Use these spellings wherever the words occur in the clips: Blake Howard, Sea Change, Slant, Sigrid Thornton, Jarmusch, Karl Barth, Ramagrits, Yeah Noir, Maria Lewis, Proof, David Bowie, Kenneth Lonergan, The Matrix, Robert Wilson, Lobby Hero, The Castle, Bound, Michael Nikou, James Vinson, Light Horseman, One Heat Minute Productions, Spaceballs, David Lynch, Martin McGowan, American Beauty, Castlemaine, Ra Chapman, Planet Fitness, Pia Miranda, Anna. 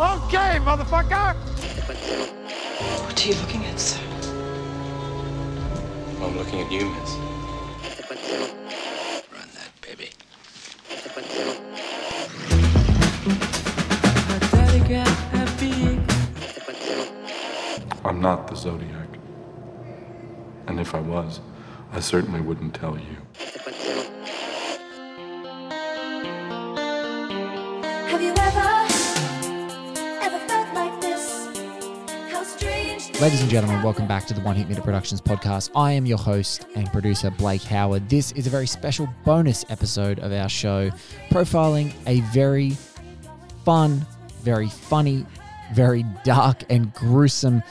Okay, motherfucker! What are you looking at, sir? I'm looking at you, miss. Run that, baby. I'm not the Zodiac. And if I was, I certainly wouldn't tell you. Have you ever felt like this? How strange. Ladies and gentlemen, welcome back to the One Heat Minute Productions podcast. I am your host and producer, Blake Howard. This is a very special bonus episode of our show, profiling a very fun, very funny, very dark and gruesome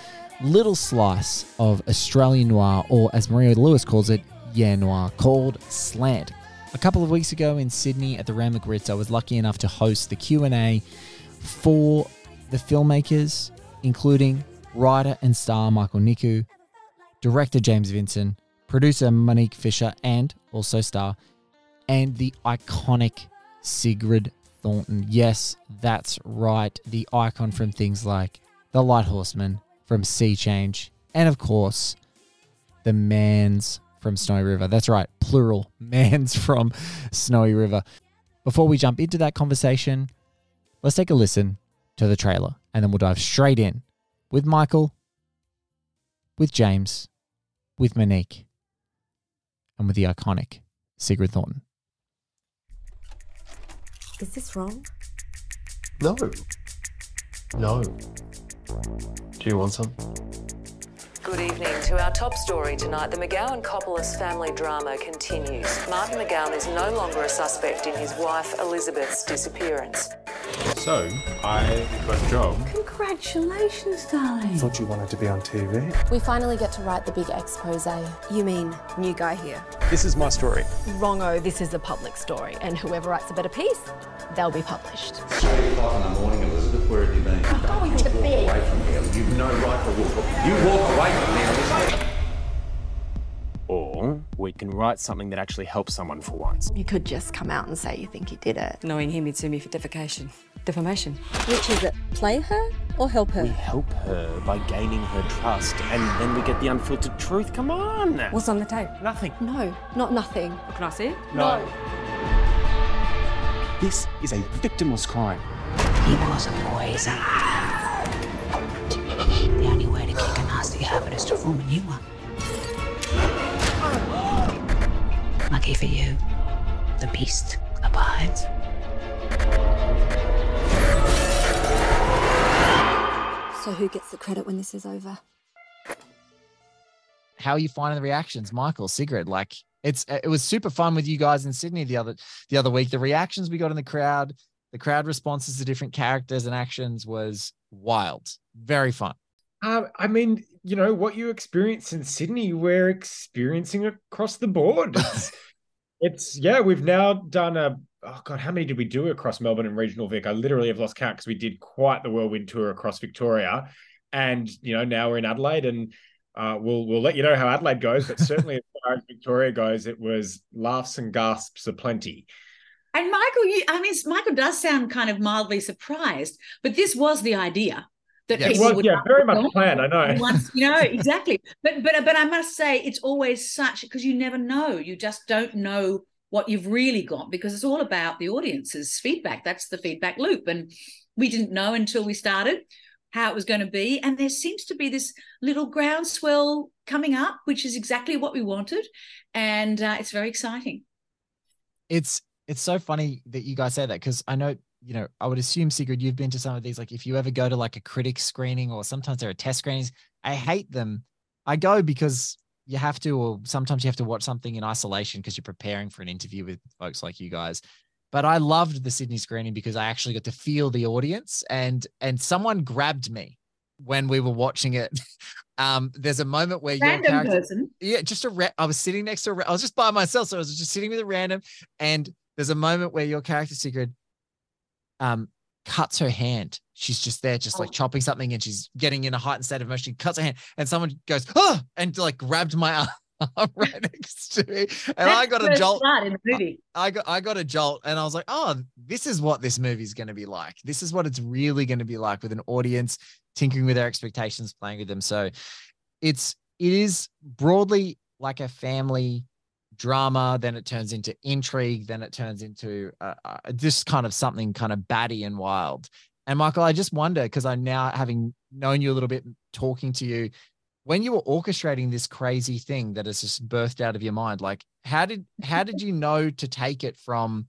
little slice of Australian noir, or as Maria Lewis calls it, Yeah Noir, called Slant. A couple of weeks ago in Sydney at the Ramagrits, I was lucky enough to host the Q&A for the filmmakers, including writer and star Michael Nikou, director James Vinson, producer Monique Fisher, and also star, and the iconic Sigrid Thornton. Yes, that's right, the icon from things like The Light Horseman, from Sea Change, and of course, the man's from Snowy River. That's right, plural, man's from Snowy River. Before we jump into that conversation, let's take a listen to the trailer and then we'll dive straight in with Michael, with James, with Monique, and with the iconic Sigrid Thornton. Is this wrong? No. No. Do you want some? Good evening. To our top story tonight, the McGowan-Coppolas family drama continues. Martin McGowan is no longer a suspect in his wife Elizabeth's disappearance. So, I got a job. Congratulations, darling. Thought you wanted to be on TV. We finally get to write the big expose. You mean, new guy here. This is my story. Wrong-o, this is a public story, and whoever writes a better piece, they'll be published. 3:00 in the morning, Elizabeth, where have you been? I'm going to bed. Walk away from here. You've no right to walk away. You walk away from here, Elizabeth. Or we can write something that actually helps someone for once. You could just come out and say you think you did it. Knowing him, he'd sue me for defamation. Which is it? Play her or help her? We help her by gaining her trust, and then we get the unfiltered truth. Come on! What's on the tape? Nothing. No, not nothing. Can I see it? No. This is a victimless crime. He was a poisoner. The only way to kick a nasty habit is to form a new one. Lucky for you, the beast abides. So who gets the credit when this is over? How are you finding the reactions, Michael, Sigrid? Like, it was super fun with you guys in Sydney the other week. The reactions we got in the crowd responses to different characters and actions was wild. Very fun. I mean, you know, what you experience in Sydney, we're experiencing across the board. It's we've now done how many did we do across Melbourne and regional Vic? I literally have lost count because we did quite the whirlwind tour across Victoria. And, you know, now we're in Adelaide and we'll let you know how Adelaide goes. But certainly as far as Victoria goes, it was laughs and gasps aplenty. And Michael, Michael does sound kind of mildly surprised, but this was the idea. Very much planned, I know. Once, you know, exactly. But I must say it's always such, because you never know. You just don't know what you've really got, because it's all about the audience's feedback. That's the feedback loop. And we didn't know until we started how it was going to be. And there seems to be this little groundswell coming up, which is exactly what we wanted. And it's very exciting. It's so funny that you guys say that, because I know, you know, I would assume, Sigrid, you've been to some of these, like if you ever go to like a critic screening, or sometimes there are test screenings, I hate them. I go because you have to, or sometimes you have to watch something in isolation because you're preparing for an interview with folks like you guys. But I loved the Sydney screening because I actually got to feel the audience, and someone grabbed me when we were watching it. There's a moment where I was sitting next to, I was just by myself. So I was just sitting with a random, and there's a moment where your character, Sigrid, cuts her hand. She's just there, just like chopping something, and she's getting in a heightened state of emotion. She cuts her hand, and someone goes, "Oh!" and like grabbed my arm right next to me, and I got a jolt. In the movie. I got a jolt, and I was like, "Oh, this is what this movie's going to be like. This is what it's really going to be like, with an audience tinkering with their expectations, playing with them." So, it is broadly like a family drama, then it turns into intrigue, then it turns into just kind of something kind of batty and wild. And Michael, I just wonder, because I'm now, having known you a little bit, talking to you, when you were orchestrating this crazy thing that has just birthed out of your mind, like how did you know to take it from,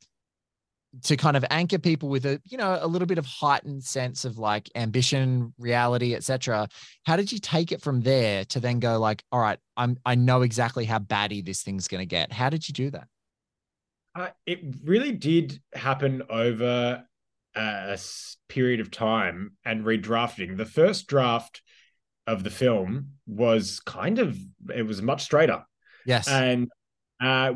to kind of anchor people with a, you know, a little bit of heightened sense of like ambition, reality, etc. How did you take it from there to then go like, all right, I know exactly how batty this thing's going to get. How did you do that? It really did happen over a period of time and redrafting. The first draft of the film was it was much straighter. Yes. And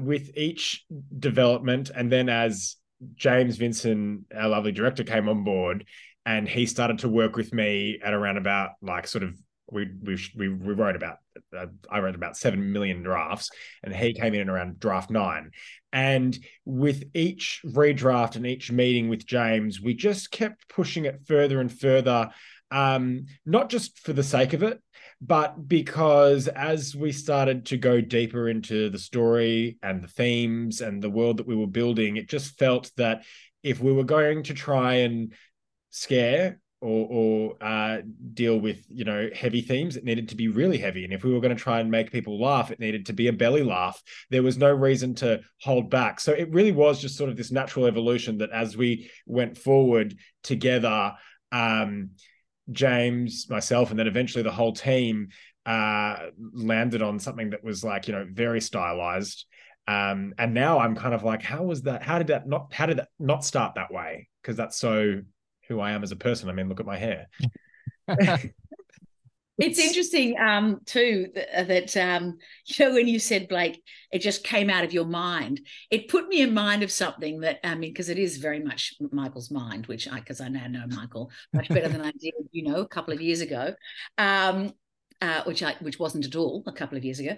with each development, and then as James Vinson, our lovely director, came on board, and he started to work with me at around about like sort of, we wrote about, I wrote about 7 million drafts, and he came in around draft 9. And with each redraft and each meeting with James, we just kept pushing it further and further, not just for the sake of it, but because as we started to go deeper into the story and the themes and the world that we were building, it just felt that if we were going to try and scare or deal with, you know, heavy themes, it needed to be really heavy. And if we were going to try and make people laugh, it needed to be a belly laugh. There was no reason to hold back. So it really was just sort of this natural evolution that as we went forward together, James, myself, and then eventually the whole team landed on something that was like, you know, very stylized. And now I'm kind of like, how did that not start that way? Because that's so who I am as a person. I mean, look at my hair. It's interesting too that, you know, when you said, Blake, it just came out of your mind. It put me in mind of something that, I mean, because it is very much Michael's mind, because I now know Michael much better than I did, you know, a couple of years ago, which wasn't at all a couple of years ago.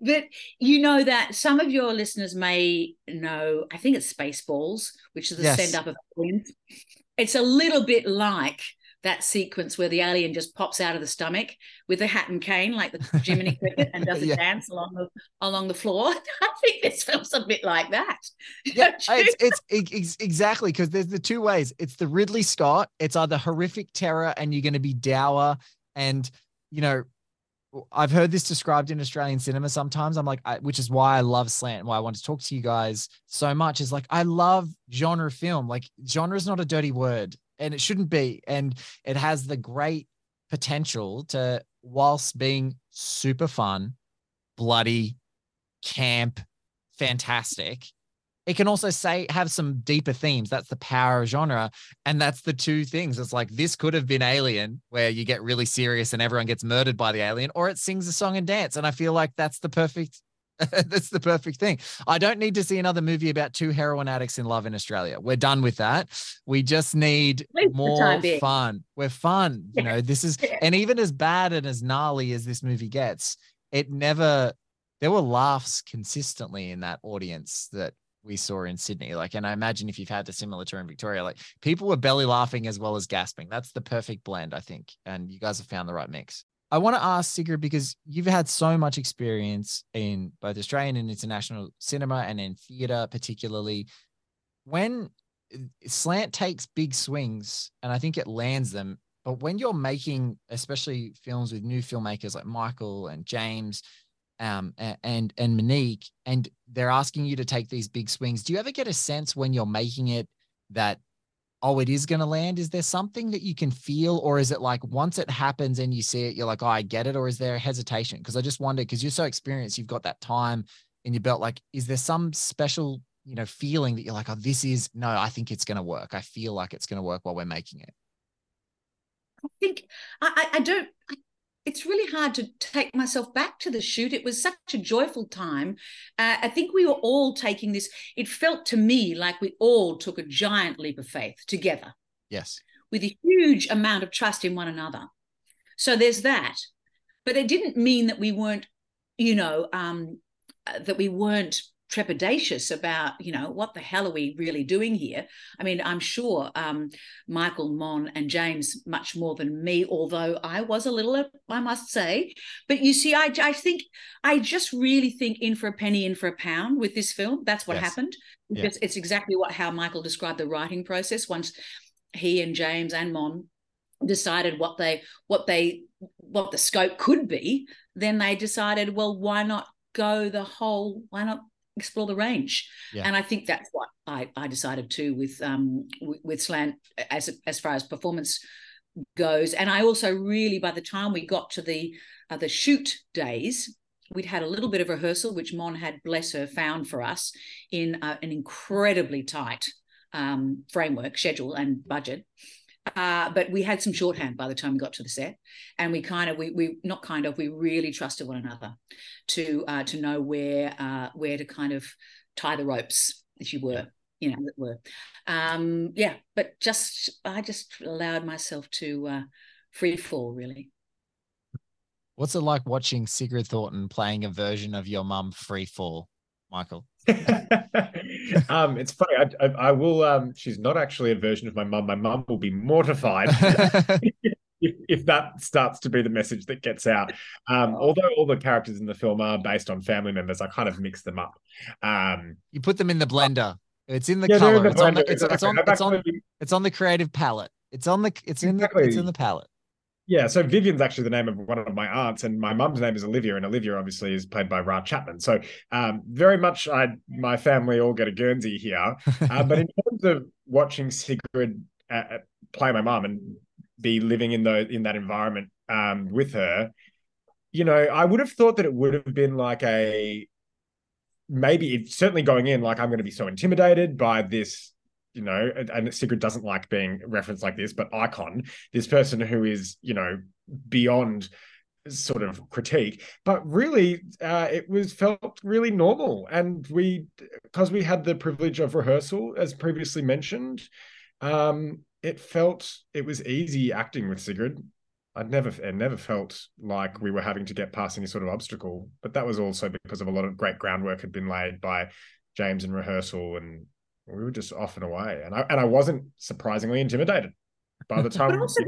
But you know that some of your listeners may know, I think it's Spaceballs, which is the send-up of aliens. It's a little bit like that sequence where the alien just pops out of the stomach with a hat and cane, like the Jiminy Cricket, and does a dance along the floor. I think this film's a bit like that. Yeah, it's exactly, because there's the two ways. It's the Ridley Scott. It's either horrific terror and you're going to be dour, and, you know, I've heard this described in Australian cinema sometimes. I'm like, which is why I love Slant and why I want to talk to you guys so much, is like, I love genre film. Like, genre is not a dirty word. And it shouldn't be. And it has the great potential to, whilst being super fun, bloody, camp, fantastic, it can also have some deeper themes. That's the power of genre. And that's the two things. It's like, this could have been Alien, where you get really serious and everyone gets murdered by the alien, or it sings a song and dance. And I feel like that's the perfect that's the perfect thing. I don't need to see another movie about two heroin addicts in love in Australia. We're done with that. We just need more fun. We're fun. Yeah. You know, this is, and even as bad and as gnarly as this movie gets, there were laughs consistently in that audience that we saw in Sydney. Like, and I imagine if you've had a similar tour in Victoria, like people were belly laughing as well as gasping. That's the perfect blend, I think. And you guys have found the right mix. I want to ask Sigrid, because you've had so much experience in both Australian and international cinema and in theater, particularly when Slant takes big swings and I think it lands them. But when you're making, especially films with new filmmakers like Michael and James and Monique, and they're asking you to take these big swings, do you ever get a sense when you're making it that, oh, it is going to land? Is there something that you can feel, or is it like once it happens and you see it, you're like, oh, I get it? Or is there hesitation? Because I just wonder, because you're so experienced, you've got that time in your belt. Like, is there some special, you know, feeling that you're like, oh, this is, no, I think it's going to work. I feel like it's going to work while we're making it. I think I don't, it's really hard to take myself back to the shoot. It was such a joyful time. I think we were all taking this. It felt to me like we all took a giant leap of faith together. Yes. With a huge amount of trust in one another. So there's that. But it didn't mean that we weren't, you know, that we weren't trepidatious about, you know, what the hell are we really doing here? I mean, I'm sure Michael, Mon and James much more than me, although I was a little, I must say. But you see, I just really think in for a penny, in for a pound with this film. That's what happened. Yeah. It's exactly what how Michael described the writing process. Once he and James and Mon decided what the scope could be, then they decided, well, why not explore the range. Yeah. And I think that's what I decided too with Slant as far as performance goes. And I also really, by the time we got to the shoot days, we'd had a little bit of rehearsal, which Mon had, bless her, found for us in an incredibly tight framework, schedule and budget. But we had some shorthand by the time we got to the set, and we really trusted one another to know where to kind of tie the ropes, as you were, you know, as it were. But I just allowed myself to free fall, really. What's it like watching Sigrid Thornton playing a version of your mum, Free Fall, Michael? It's funny. I will. She's not actually a version of my mum. My mum will be mortified if that starts to be the message that gets out. Although all the characters in the film are based on family members, I kind of mix them up. You put them in the blender. It's in the color. It's on the creative palette. It's in the palette. Yeah, so Vivian's actually the name of one of my aunts, and my mum's name is Olivia, and Olivia obviously is played by Ra Chapman. So very much my family all get a Guernsey here. But in terms of watching Sigrid play my mum and be living in that environment with her, you know, I would have thought that it would have been like certainly going in, like, I'm going to be so intimidated by this, you know, and Sigrid doesn't like being referenced like this, but icon, this person who is, you know, beyond sort of critique. But really, it felt really normal. And because we had the privilege of rehearsal, as previously mentioned, it was easy acting with Sigrid. It never felt like we were having to get past any sort of obstacle, but that was also because of a lot of great groundwork had been laid by James in rehearsal, and we were just off and away, and I wasn't surprisingly intimidated by the time. But also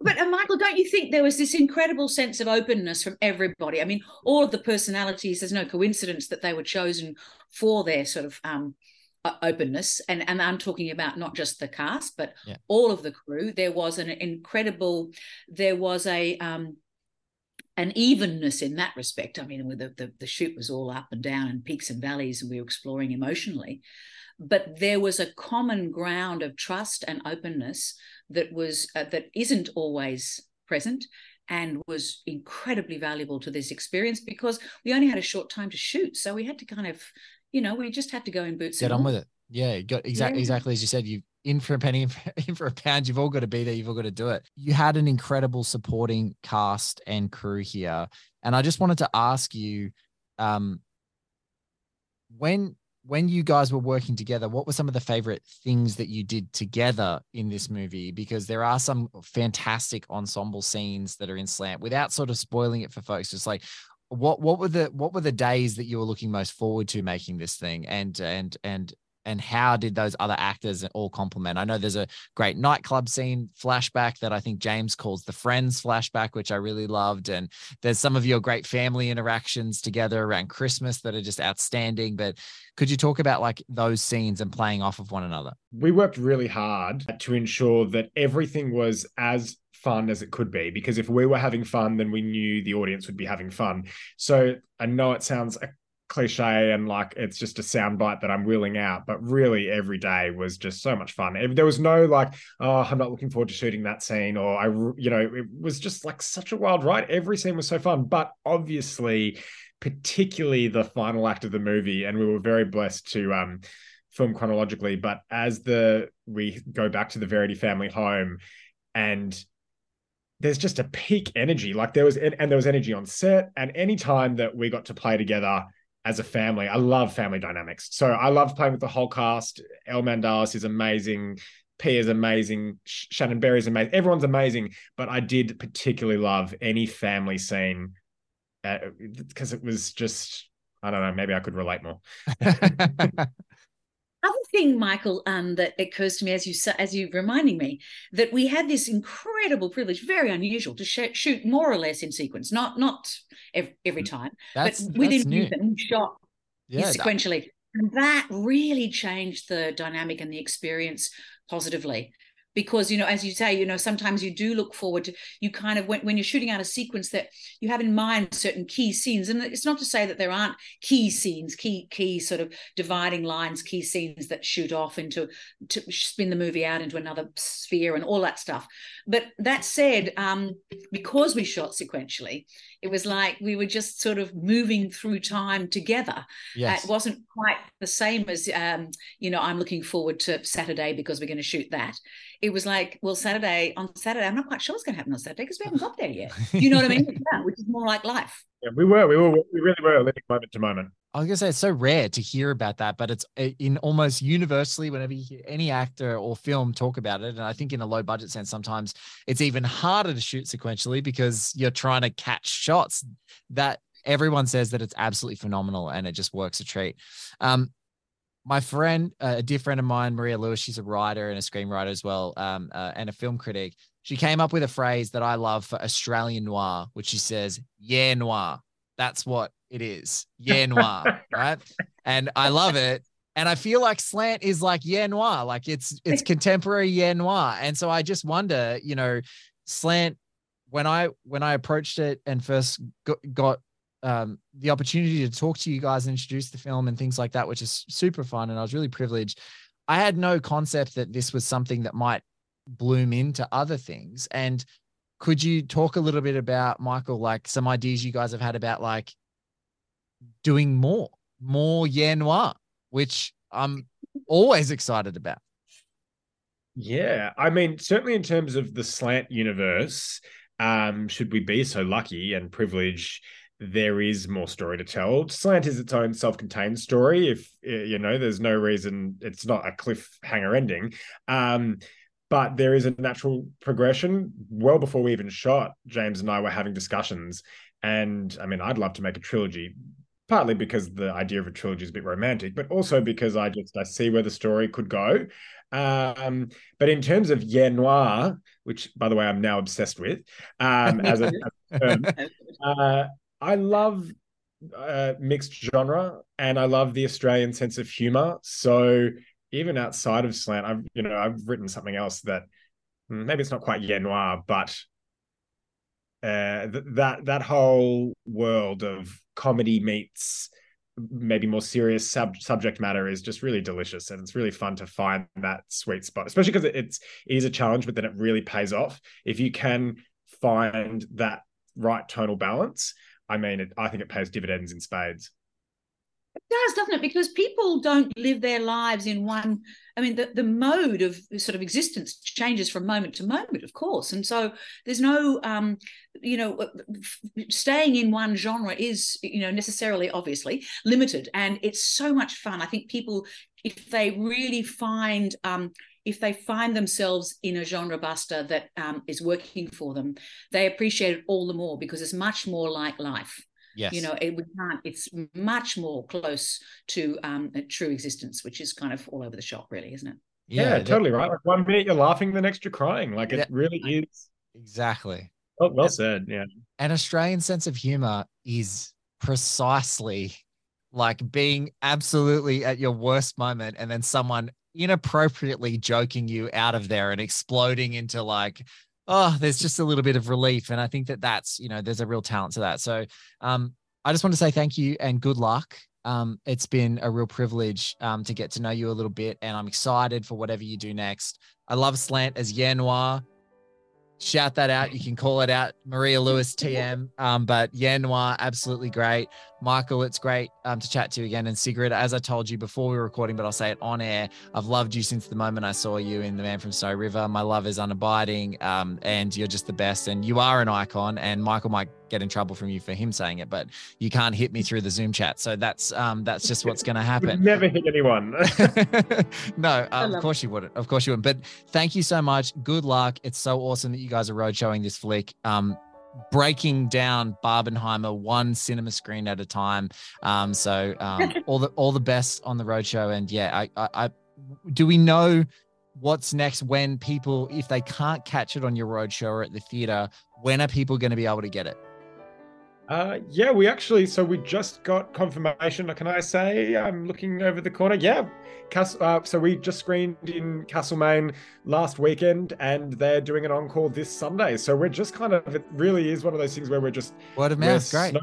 Michael, don't you think there was this incredible sense of openness from everybody? I mean, all of the personalities. There's no coincidence that they were chosen for their sort of openness, and I'm talking about not just the cast, but all of the crew. There was an evenness in that respect. I mean, the shoot was all up and down and peaks and valleys, and we were exploring emotionally. But there was a common ground of trust and openness that was that isn't always present, and was incredibly valuable to this experience, because we only had a short time to shoot, so we had to kind of, you know, we just had to go in boots. Get on with it. Yeah, exactly as you said. You in for a penny, in for a pound. You've all got to be there. You've all got to do it. You had an incredible supporting cast and crew here, and I just wanted to ask you, when you guys were working together, what were some of the favorite things that you did together in this movie? Because there are some fantastic ensemble scenes that are in Slant. Without sort of spoiling it for folks, just like what were the days that you were looking most forward to making this thing, and and how did those other actors all complement? I know there's a great nightclub scene flashback that I think James calls the Friends flashback, which I really loved. And there's some of your great family interactions together around Christmas that are just outstanding. But could you talk about like those scenes and playing off of one another? We worked really hard to ensure that everything was as fun as it could be, because if we were having fun, then we knew the audience would be having fun. So I know it sounds cliche and like it's just a soundbite that I'm wheeling out, but really every day was just so much fun. There was no like, oh, I'm not looking forward to shooting that scene, or I, you know, it was just like such a wild ride. Every scene was so fun, but obviously, particularly the final act of the movie, and we were very blessed to film chronologically. But as we go back to the Verity family home, and there's just a peak energy, like there was energy on set, and any time that we got to play together as a family. I love family dynamics. So I love playing with the whole cast. Elle Mandalis is amazing. Pia's amazing. Shannon Berry's amazing. Everyone's amazing. But I did particularly love any family scene because it was just, I don't know, maybe I could relate more. Other thing, Michael, that occurs to me as you reminding me, that we had this incredible privilege, very unusual, to shoot more or less in sequence, not every time, but within reason, shot sequentially. And that really changed the dynamic and the experience positively. Because, you know, as you say, you know, sometimes you do look forward to, you kind of, when you're shooting out a sequence that you have in mind certain key scenes, and it's not to say that there aren't key scenes, key sort of dividing lines, key scenes that shoot off to spin the movie out into another sphere and all that stuff. But that said, because we shot sequentially, it was like we were just sort of moving through time together. Yes. It wasn't quite the same as, you know, I'm looking forward to Saturday because we're going to shoot that. It was like, well, on Saturday, I'm not quite sure what's going to happen on Saturday because we haven't got there yet. You know what I mean? Yeah, which is more like life. Yeah, we really were living moment to moment. I was going to say, it's so rare to hear about that, but it's in almost universally whenever you hear any actor or film talk about it. And I think in a low budget sense, sometimes it's even harder to shoot sequentially because you're trying to catch shots that everyone says that it's absolutely phenomenal and it just works a treat. My friend, a dear friend of mine, Maria Lewis, she's a writer and a screenwriter as well, and a film critic. She came up with a phrase that I love for Australian noir, which she says, yeah, noir. That's what it is. Yeah, noir, right? And I love it. And I feel like Slant is like yeah, noir, like it's contemporary yeah, noir. And so I just wonder, you know, Slant, when I approached it and first got the opportunity to talk to you guys and introduce the film and things like that, which is super fun. And I was really privileged. I had no concept that this was something that might bloom into other things. And could you talk a little bit about, Michael, like some ideas you guys have had about like doing more yeah noir, which I'm always excited about? Yeah. I mean, certainly in terms of the Slant universe, should we be so lucky and privileged, there is more story to tell. Slant is its own self-contained story. If you know, there's no reason it's not a cliffhanger ending. But there is a natural progression. Well before we even shot, James and I were having discussions. And I mean, I'd love to make a trilogy, partly because the idea of a trilogy is a bit romantic, but also because I see where the story could go. But in terms of yeah noir, which by the way, I'm now obsessed with, as a term, I love mixed genre, and I love the Australian sense of humor. So even outside of Slant, I've written something else that maybe it's not quite yeah noir, but that whole world of comedy meets maybe more serious subject matter is just really delicious, and it's really fun to find that sweet spot, especially because it is a challenge, but then it really pays off if you can find that right tonal balance. I mean, I think it pays dividends in spades. It does, doesn't it? Because people don't live their lives in one. I mean, the mode of sort of existence changes from moment to moment, of course. And so there's no, you know, staying in one genre is, you know, necessarily, obviously, limited. And it's so much fun. I think people, if they really find... if they find themselves in a genre buster that is working for them, they appreciate it all the more because it's much more like life. Yes. You know, we can't, it's much more close to true existence, which is kind of all over the shop, really, isn't it? Yeah, totally right. Like 1 minute you're laughing, the next you're crying. Like it really is. Exactly. Oh, well said. Yeah. An Australian sense of humor is precisely like being absolutely at your worst moment and then someone inappropriately joking you out of there and exploding into like, oh, there's just a little bit of relief. And I think that that's, you know, there's a real talent to that. So I just want to say thank you and good luck. It's been a real privilege to get to know you a little bit, and I'm excited for whatever you do next. I love Slant as Yeah Noir. Shout that out. You can call it out. Maria Lewis, TM. But Yeah Noir, absolutely great. Michael, it's great to chat to you again. And Sigrid, as I told you before we were recording, but I'll say it on air, I've loved you since the moment I saw you in The Man from Snowy River. My love is unabiding, and you're just the best. And you are an icon, and Michael might get in trouble from you for him saying it, but you can't hit me through the Zoom chat. So that's just what's going to happen. You'd never hit anyone. No, of course you wouldn't. Of course you wouldn't. But thank you so much. Good luck. It's so awesome that you guys are road showing this flick. Breaking down Barbenheimer one cinema screen at a time. All the best on the roadshow. And yeah, I do we know what's next? When people, if they can't catch it on your roadshow or at the theater, when are people going to be able to get it? Yeah, we actually, so we just got confirmation. Can I say, I'm looking over the corner. Yeah. So we just screened in Castlemaine last weekend, and they're doing an encore this Sunday. So we're just kind of, it really is one of those things where we're just word of mouth. Great.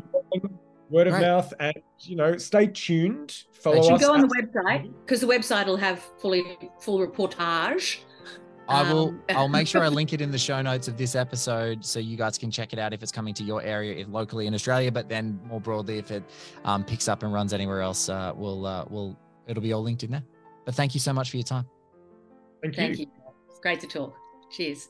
Word of mouth. And, you know, stay tuned. Follow us. You go on the website, because the website will have full reportage. I'll make sure I link it in the show notes of this episode so you guys can check it out if it's coming to your area, if locally in Australia, but then more broadly, if it picks up and runs anywhere else, it'll be all linked in there. But thank you so much for your time. Thank you. It's great to talk. Cheers.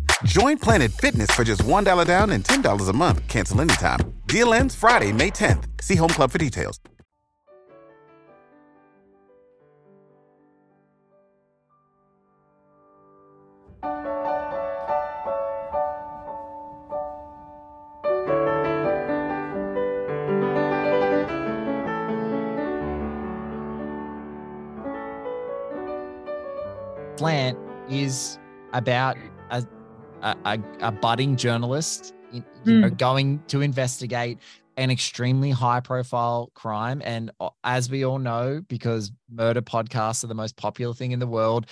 Join Planet Fitness for just $1 down and $10 a month. Cancel anytime. Deal ends Friday, May 10th. See Home Club for details. Slant is about a budding journalist, you know, going to investigate an extremely high-profile crime. And as we all know, because murder podcasts are the most popular thing in the world,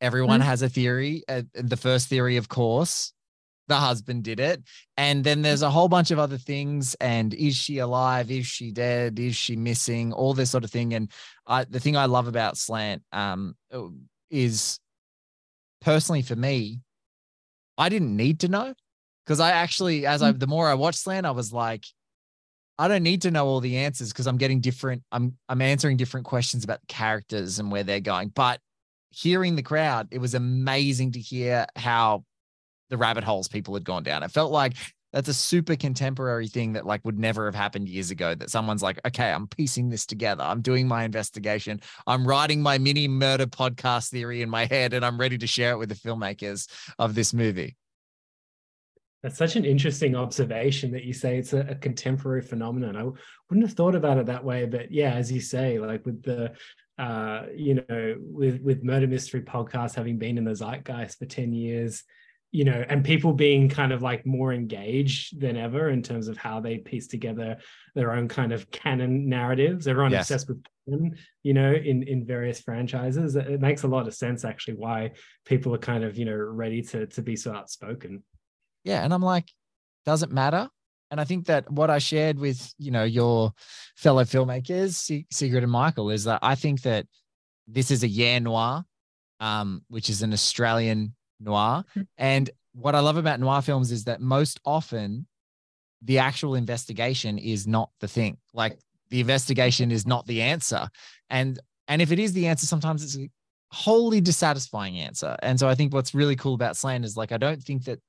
everyone has a theory. The first theory, of course, the husband did it. And then there's a whole bunch of other things. And is she alive? Is she dead? Is she missing? All this sort of thing. And the thing I love about Slant is, personally for me, I didn't need to know. Because I actually, the more I watched Slant, I was like, I don't need to know all the answers because I'm getting different. I'm answering different questions about the characters and where they're going. But hearing the crowd, it was amazing to hear how the rabbit holes people had gone down. It felt like that's a super contemporary thing that like would never have happened years ago, that someone's like, okay, I'm piecing this together. I'm doing my investigation. I'm writing my mini murder podcast theory in my head, and I'm ready to share it with the filmmakers of this movie. That's such an interesting observation that you say it's a contemporary phenomenon. I wouldn't have thought about it that way, but yeah, as you say, like with the, with murder mystery podcasts having been in the zeitgeist for 10 years, you know, and people being kind of like more engaged than ever in terms of how they piece together their own kind of canon narratives. Everyone obsessed with canon, you know, in various franchises. It makes a lot of sense actually why people are kind of, you know, ready to be so outspoken. Yeah. And I'm like, doesn't matter. And I think that what I shared with, you know, your fellow filmmakers, Sigrid and Michael, is that I think that this is a Yeah Noir, which is an Australian noir. And what I love about noir films is that most often the actual investigation is not the thing. Like the investigation is not the answer. And if it is the answer, sometimes it's a wholly dissatisfying answer. And so I think what's really cool about Slant is, like, I don't think that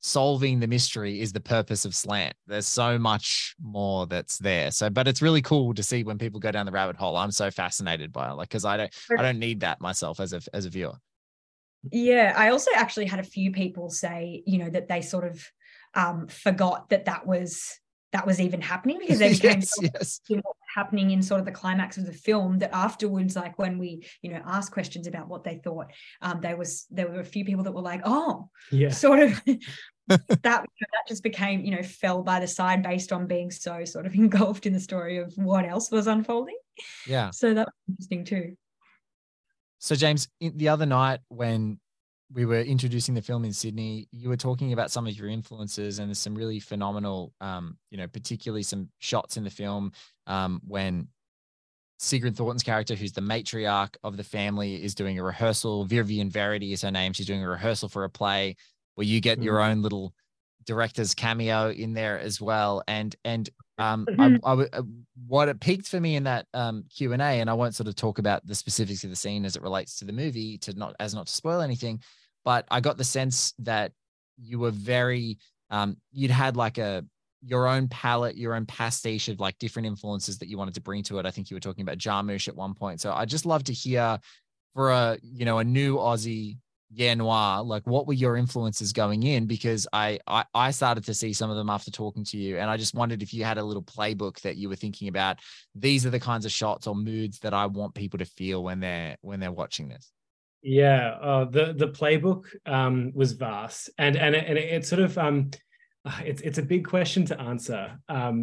solving the mystery is the purpose of Slant. There's so much more that's there. So, but it's really cool to see when people go down the rabbit hole. I'm so fascinated by it, like, because I don't need that myself as a viewer. Yeah, I also actually had a few people say, you know, that they sort of forgot that was even happening, because they became sort of happening in sort of the climax of the film, that afterwards, like when we, you know, asked questions about what they thought, there were a few people that were like, oh, yeah, sort of that just became, you know, fell by the side based on being so sort of engulfed in the story of what else was unfolding. Yeah. So that was interesting too. So James, the other night when we were introducing the film in Sydney, you were talking about some of your influences, and there's some really phenomenal, you know, particularly some shots in the film when Sigrid Thornton's character, who's the matriarch of the family, is doing a rehearsal. Vivian Verity is her name. She's doing a rehearsal for a play where you get your own little director's cameo in there as well. And what it piqued for me in that Q&A, and I won't sort of talk about the specifics of the scene as it relates to the movie not to spoil anything, but I got the sense that you were very, you'd had like your own palette, your own pastiche of like different influences that you wanted to bring to it. I think you were talking about Jarmusch at one point. So I just love to hear, for a new Aussie Yeah Noir, like, what were your influences going in? Because I started to see some of them after talking to you, and I just wondered if you had a little playbook that you were thinking about. These are the kinds of shots or moods that I want people to feel when they're watching this. Yeah, the playbook was vast, and it sort of it's a big question to answer,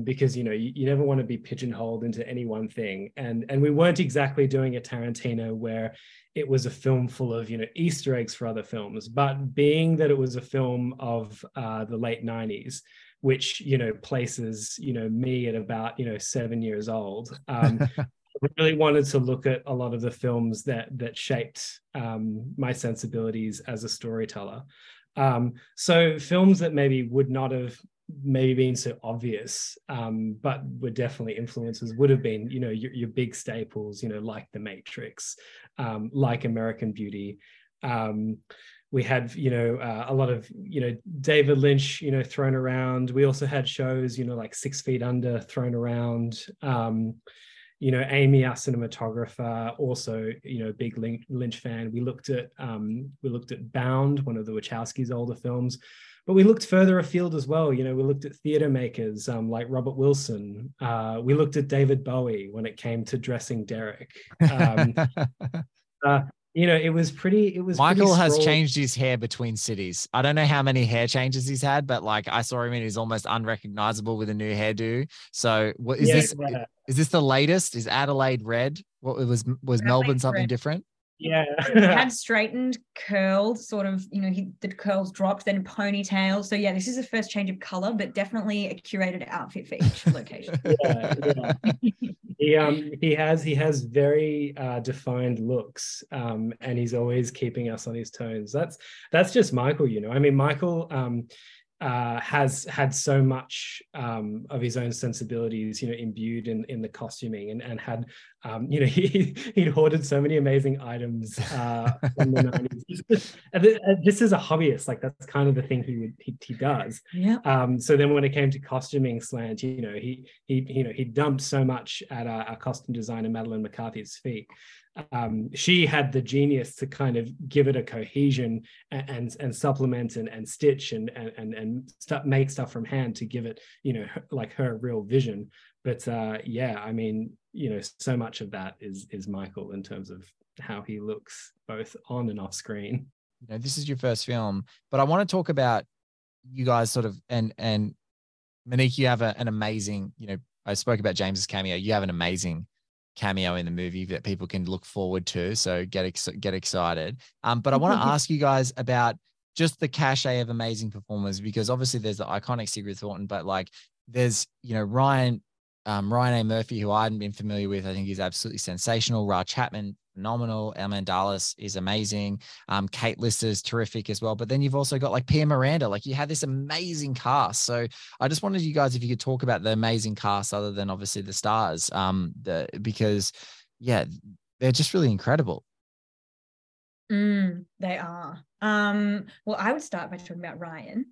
because, you know, you never want to be pigeonholed into any one thing, and we weren't exactly doing a Tarantino where it was a film full of, you know, Easter eggs for other films. But being that it was a film of the late 90s, which, you know, places, you know, me at about, you know, 7 years old, I really wanted to look at a lot of the films that shaped my sensibilities as a storyteller. So films that maybe would not have maybe been so obvious, but were definitely influences, would have been, you know, your big staples, you know, like The Matrix, like American Beauty. We had, you know, a lot of, you know, David Lynch, you know, thrown around. We also had shows, you know, like 6 Feet Under thrown around. You know, Amy, our cinematographer, also, you know, big Lynch fan. We looked at Bound, one of the Wachowskis' older films, but we looked further afield as well. You know, we looked at theater makers like Robert Wilson. We looked at David Bowie when it came to dressing Derek. You know, it was pretty. It was Michael has changed his hair between cities. I don't know how many hair changes he's had, but like I saw him and he's almost unrecognizable with a new hairdo. So what is this? Yeah. Is this the latest? Is Adelaide red? What was Melbourne something red. Different? Yeah, he had straightened, curled, sort of. You know, the curls dropped, then ponytail. So yeah, this is the first change of color, but definitely a curated outfit for each location. Yeah. He has very defined looks, and he's always keeping us on his toes. That's just Michael, you know. I mean, Michael has had so much of his own sensibilities, you know, imbued in the costuming, and had, you know, he'd hoarded so many amazing items from the 90s. This is a hobbyist, like that's kind of the thing he does. Yeah. So then when it came to costuming Slant, you know, he dumped so much at our costume designer Madeline McCarthy's feet. She had the genius to kind of give it a cohesion and supplement and stitch and make stuff from hand to give it, you know, like her real vision. But yeah, I mean, you know, so much of that is Michael in terms of how he looks both on and off screen. You know, this is your first film, but I want to talk about you guys sort of, and Monique, you have an amazing, you know, I spoke about James's cameo. You have an amazing cameo in the movie that people can look forward to. So get excited. But I want to ask you guys about just the cachet of amazing performers, because obviously there's the iconic Sigrid Thornton, but like there's, you know, Ryan A. Murphy, who I hadn't been familiar with. I think he's absolutely sensational. Ra Chapman, phenomenal. Elle Mandalis is amazing. Kate Lister's terrific as well. But then you've also got like Pia Miranda. Like, you had this amazing cast. So I just wanted you guys, if you could talk about the amazing cast other than obviously the stars, because yeah, they're just really incredible. They are. Well, I would start by talking about Ryan.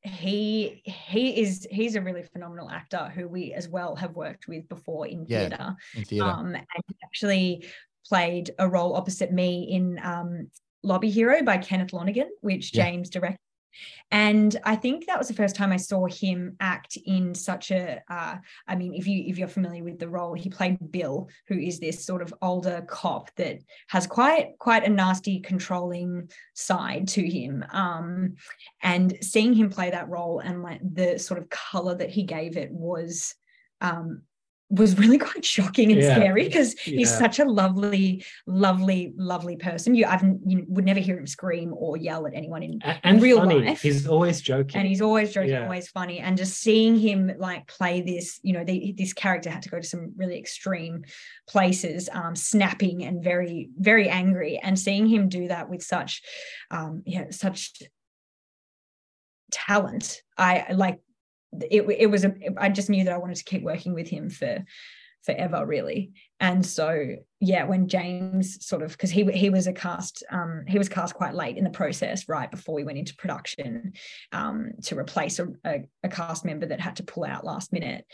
He's a really phenomenal actor who we as well have worked with before in theatre. And he actually played a role opposite me in Lobby Hero by Kenneth Lonergan, which James directed. And I think that was the first time I saw him act in such a, I mean, if you're familiar with the role, he played Bill, who is this sort of older cop that has quite a nasty, controlling side to him. And seeing him play that role and like the sort of colour that he gave it was really quite shocking and scary, because he's such a lovely, lovely, lovely person. You would never hear him scream or yell at anyone in real life. He's always joking. And he's always joking, always funny. And just seeing him like play this, you know, this character had to go to some really extreme places, snapping and very, very angry. And seeing him do that with such, such talent, I just knew that I wanted to keep working with him for forever, really. And so, yeah, when James sort of, because he was cast quite late in the process, right before we went into production, to replace a cast member that had to pull out last minute.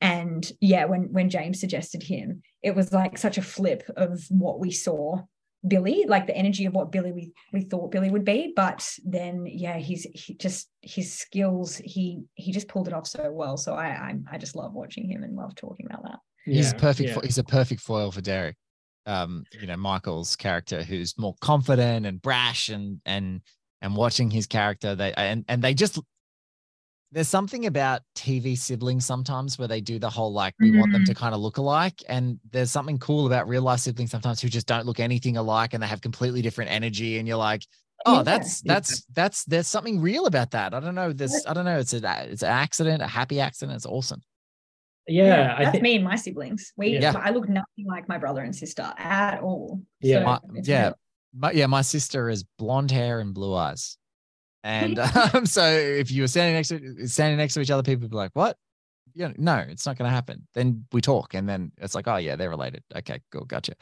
And yeah, when James suggested him, it was like such a flip of what we saw Billy, like the energy of what Billy we thought Billy would be, but then his skills, he just pulled it off so well. So I just love watching him and love talking about that. Yeah, he's a perfect foil for Derek, Michael's character, who's more confident and brash, and watching his character, there's something about TV siblings sometimes where they do the whole, like, we want them to kind of look alike. And there's something cool about real life siblings sometimes who just don't look anything alike and they have completely different energy. And you're like, that's there's something real about that. I don't know. It's an accident, a happy accident. It's awesome. Yeah, that's me and my siblings. I look nothing like my brother and sister at all. My sister has blonde hair and blue eyes. And so if you were standing next to each other, people would be like, what? Yeah, no, it's not going to happen. Then we talk and then it's like, oh yeah, they're related. Okay, cool. Gotcha.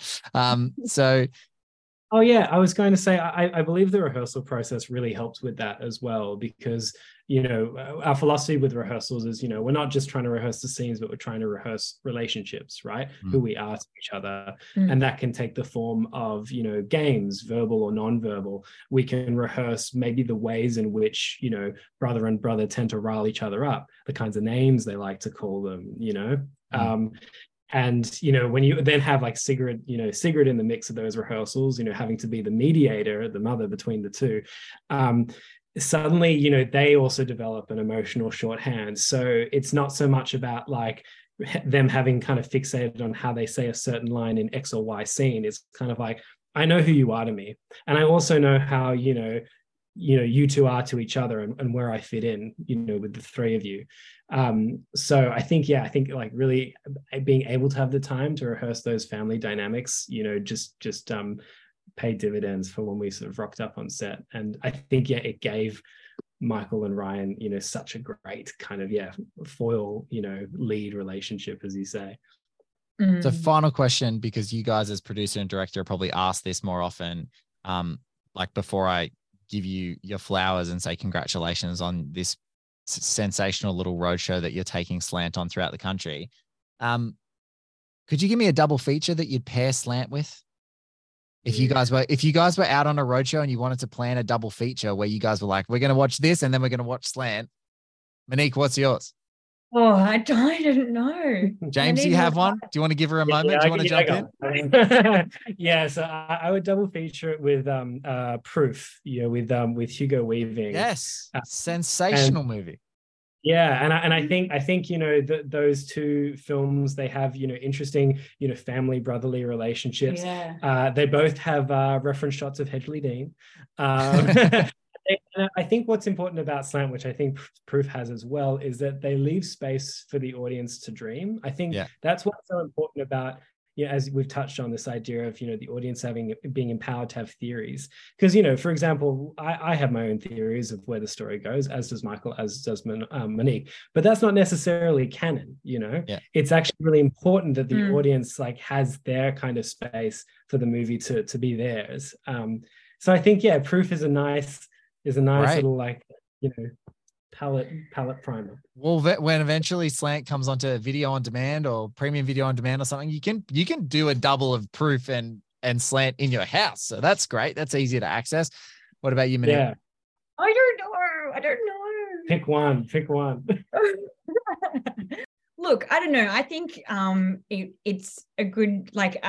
Oh yeah, I was going to say, I believe the rehearsal process really helped with that as well, because, you know, our philosophy with rehearsals is, you know, we're not just trying to rehearse the scenes, but we're trying to rehearse relationships, right? Who we are to each other. And that can take the form of, you know, games, verbal or non-verbal. We can rehearse maybe the ways in which, you know, brother and brother tend to rile each other up, the kinds of names they like to call them, you know. And, you know, when you then have like Sigrid in the mix of those rehearsals, you know, having to be the mediator, the mother between the two, suddenly, you know, they also develop an emotional shorthand. So it's not so much about like them having kind of fixated on how they say a certain line in X or Y scene. It's kind of like, I know who you are to me. And I also know how, you know, you two are to each other and where I fit in, you know, with the three of you. So I think like really being able to have the time to rehearse those family dynamics, you know, just paid dividends for when we sort of rocked up on set. And I think, yeah, it gave Michael and Ryan, you know, such a great kind of, foil, you know, lead relationship, as you say. So final question, because you guys as producer and director are probably asked this more often, like before I give you your flowers and say congratulations on this sensational little roadshow that you're taking Slant on throughout the country. Could you give me a double feature that you'd pair Slant with? If you guys were out on a roadshow and you wanted to plan a double feature where you guys were like, we're going to watch this and then we're going to watch Slant. Monique, what's yours? Oh, I didn't know. James, do you have one? Do you want to give her a moment? Do you want to jump in? So I would double feature it with Proof, you know, with Hugo Weaving. Yes, sensational movie. Yeah, and I think you know those two films, they have, you know, interesting, you know, family brotherly relationships. They both have reference shots of Hedgley Dean. And I think what's important about Slant, which I think Proof has as well, is that they leave space for the audience to dream. I think that's what's so important about, you know, as we've touched on, this idea of, you know, the audience having, being empowered to have theories. Because, you know, for example, I have my own theories of where the story goes, as does Michael, as does Monique, but that's not necessarily canon, you know. It's actually really important that the audience like has their kind of space for the movie to be theirs. So I think, Proof is a nice, little, like, you know, palette primer. Well, when eventually Slant comes onto video on demand or premium video on demand or something, you can do a double of Proof and Slant in your house. So that's great. That's easier to access. What about you, Monique? Yeah. I don't know. Pick one. Look, I don't know. I think it's a good, like,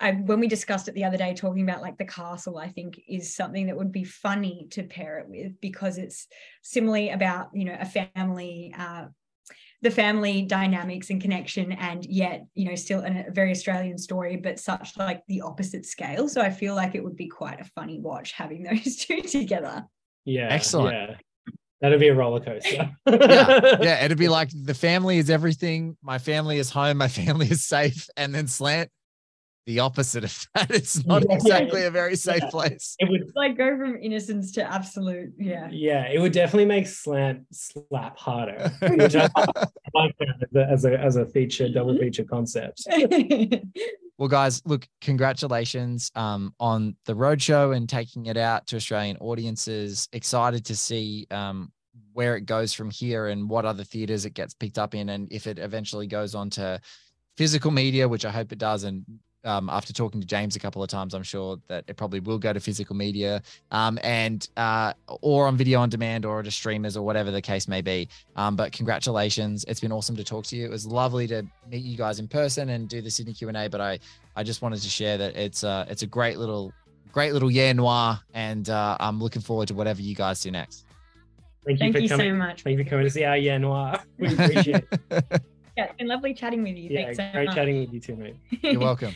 when we discussed it the other day, talking about like the castle, I think is something that would be funny to pair it with, because it's similarly about, you know, a family, the family dynamics and connection, and yet, you know, still a very Australian story, but such like the opposite scale. So I feel like it would be quite a funny watch having those two together. Yeah. Excellent. Yeah. That'd be a roller coaster. Yeah, it'd be like the family is everything. My family is home. My family is safe. And then Slant, the opposite of that. It's not exactly a very safe place. It would like go from innocence to absolute. Yeah. Yeah, it would definitely make Slant slap harder, which I like that as a feature, double feature concept. Well, guys, look, congratulations on the roadshow and taking it out to Australian audiences. Excited to see where it goes from here and what other theaters it gets picked up in, and if it eventually goes on to physical media, which I hope it does. And after talking to James a couple of times, I'm sure that it probably will go to physical media and or on video on demand or to streamers or whatever the case may be. But congratulations. It's been awesome to talk to you. It was lovely to meet you guys in person and do the Sydney Q&A, but I just wanted to share that it's a great little Yeah Noir, and I'm looking forward to whatever you guys do next. Thank you so much. Thank you for coming to see our Yeah Noir. We appreciate it. Yeah, it's been lovely chatting with you. Yeah, thanks so much. Great chatting with you too, mate. You're welcome.